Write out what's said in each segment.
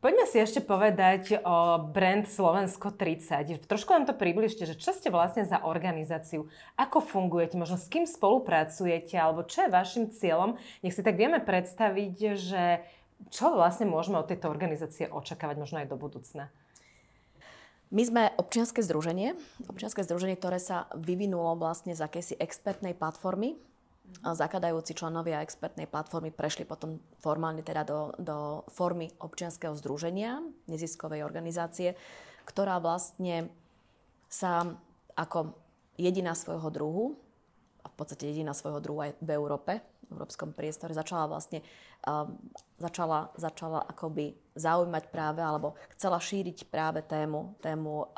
Poďme si ešte povedať o Brand Slovensko 30. Trošku nám to približte, že čo ste vlastne za organizáciu, ako fungujete, možno s kým spolupracujete, alebo čo je vašim cieľom. Nech si tak vieme predstaviť, že čo vlastne môžeme od tejto organizácie očakávať možno aj do budúcna. My sme občianske združenie, ktoré sa vyvinulo vlastne z akejsi expertnej platformy. Zakladajúci členovia expertnej platformy prešli potom formálne teda do formy občianskeho združenia, neziskovej organizácie, ktorá vlastne sa ako jediná svojho druhu, a v podstate jediná svojho druhu aj v Európe, v európskom priestore, začala akoby zaujímať práve, alebo chcela šíriť práve tému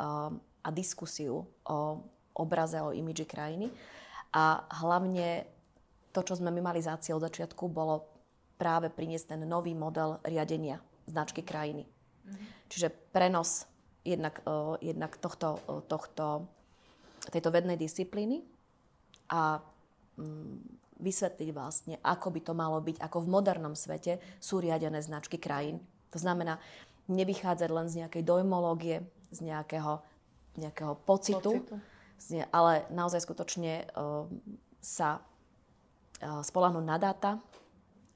a diskusiu o obraze, o imidži krajiny. A hlavne to, čo sme my mali za cieľ od začiatku, bolo práve priniesť ten nový model riadenia značky krajiny. Mm-hmm. Čiže prenos jednak tejto vednej disciplíny a vysvetliť vlastne, ako by to malo byť, ako v modernom svete sú riadené značky krajín. To znamená, nevychádzať len z nejakej dojmológie, z nejakého pocitu. Ale naozaj skutočne sa spoľahnúť na dáta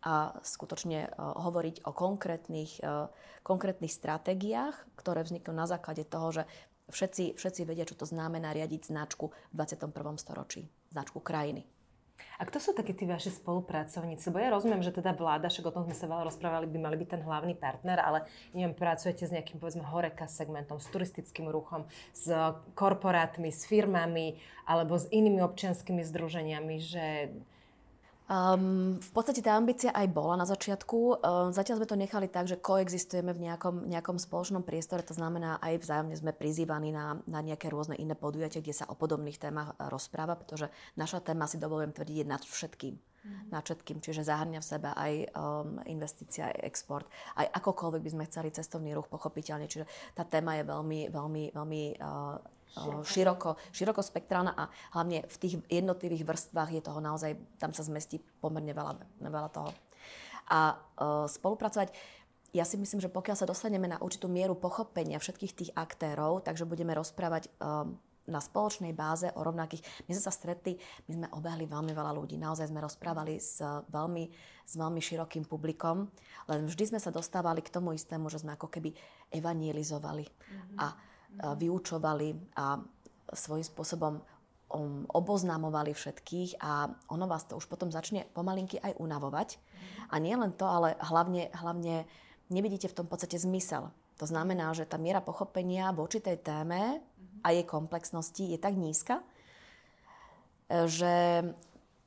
a skutočne hovoriť o konkrétnych stratégiách, ktoré vzniknú na základe toho, že všetci vedia, čo to znamená riadiť značku v 21. storočí, značku krajiny. A kto sú takí tí vaši spolupracovníci? Bo ja rozumiem, že teda vláda, však o tom sme sa veľa rozprávali, by mali byť ten hlavný partner, ale neviem, pracujete s nejakým, povedzme, HoReCa segmentom, s turistickým ruchom, s korporátmi, s firmami alebo s inými občianskymi združeniami, že... V podstate tá ambícia aj bola na začiatku. Zatiaľ sme to nechali tak, že koexistujeme v nejakom spoločnom priestore. To znamená, aj vzájomne sme prizývaní na nejaké rôzne iné podujatia, kde sa o podobných témach rozpráva, pretože naša téma, si dovolujem tvrdiť, je nad všetkým. Mm-hmm. Nad všetkým, čiže zahŕňa v sebe aj investícia, aj export, aj akokoľvek by sme chceli cestovný ruch, pochopiteľne. Čiže tá téma je veľmi širokospektrálna a hlavne v tých jednotlivých vrstvách je toho naozaj, tam sa zmestí pomerne veľa toho. A spolupracovať, ja si myslím, že pokiaľ sa dostaneme na určitú mieru pochopenia všetkých tých aktérov, takže budeme rozprávať na spoločnej báze o rovnakých. My sme sa stretli, my sme obehli veľmi veľa ľudí, naozaj sme rozprávali s veľmi širokým publikom, len vždy sme sa dostávali k tomu istému, že sme ako keby evangelizovali a vyučovali a svojím spôsobom oboznamovali všetkých a ono vás to už potom začne pomalinky aj unavovať. A nie len to, ale hlavne nevidíte v tom podstate zmysel. To znamená, že tá miera pochopenia voči tej téme a jej komplexnosti je tak nízka, že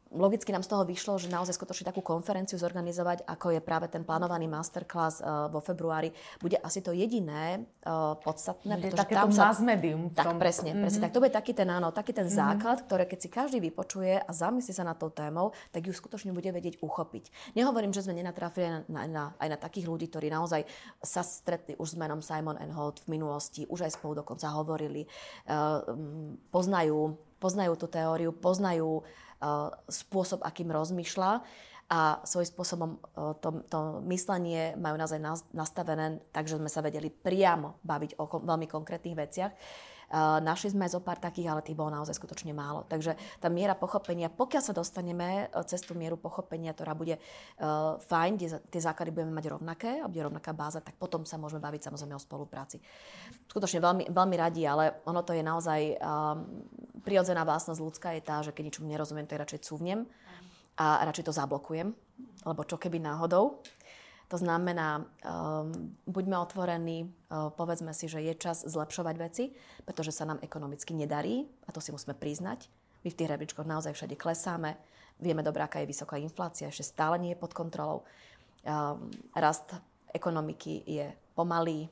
logicky nám z toho vyšlo, že naozaj skutočne takú konferenciu zorganizovať, ako je práve ten plánovaný masterclass vo februári, bude asi to jediné podstatné. Bude takéto mass medium. Tak, presne. Tak to bude taký ten základ, ktoré keď si každý vypočuje a zamyslí sa nad tou témou, tak ju skutočne bude vedieť uchopiť. Nehovorím, že sme nenatrafili aj na takých ľudí, ktorí naozaj sa stretli už s menom Simon N. Holt v minulosti, už aj spolu dokonca hovorili, poznajú tú teóriu, poznajú spôsob, akým rozmýšľa a svojím spôsobom to myslenie majú naozaj nastavené, takže sme sa vedeli priamo baviť o veľmi konkrétnych veciach. Našli sme aj zo pár takých, ale tých bolo naozaj skutočne málo. Takže tá miera pochopenia, pokiaľ sa dostaneme cez tú mieru pochopenia, ktorá bude fajn, kde tie základy budeme mať rovnaké, a bude rovnaká báza, tak potom sa môžeme baviť samozrejme o spolupráci. Skutočne veľmi radi, ale ono to je naozaj prirodzená vlastnosť ľudská je tá, že keď ničomu nerozumiem, tak radšej cúvnem a radšej to zablokujem, lebo čo keby náhodou. To znamená, buďme otvorení, povedzme si, že je čas zlepšovať veci, pretože sa nám ekonomicky nedarí, a to si musíme priznať. My v tých rebríčkoch naozaj všade klesáme, vieme dobre, aká je vysoká inflácia, ešte stále nie je pod kontrolou. Rast ekonomiky je pomalý,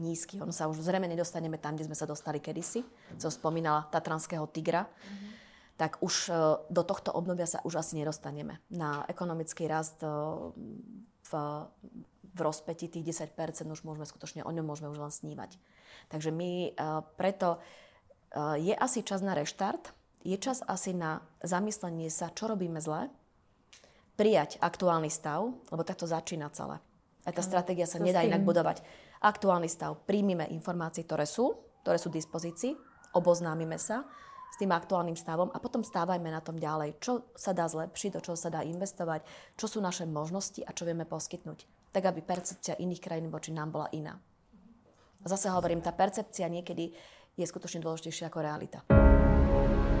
nízky, on sa už zrejme nedostaneme tam, kde sme sa dostali kedysi, som spomínala tatranského tigra. Mm-hmm. Tak už do tohto obdobia sa už asi nedostaneme. Na ekonomický rast v rozpäti tých 10% už môžeme skutočne, o ňom môžeme už len snívať. Takže my preto je asi čas na reštart, je čas asi na zamyslenie sa, čo robíme zle, prijať aktuálny stav, lebo takto začína celé. Aj tá stratégia sa nedá inak budovať. Aktuálny stav. Príjmime informácie, ktoré sú v dispozícii, oboznámime sa s tým aktuálnym stavom a potom stávajme na tom ďalej. Čo sa dá zlepšiť, do čoho sa dá investovať, čo sú naše možnosti a čo vieme poskytnúť. Tak, aby percepcia iných krajín voči nám bola iná. A zase hovorím, tá percepcia niekedy je skutočne dôležitejšia ako realita.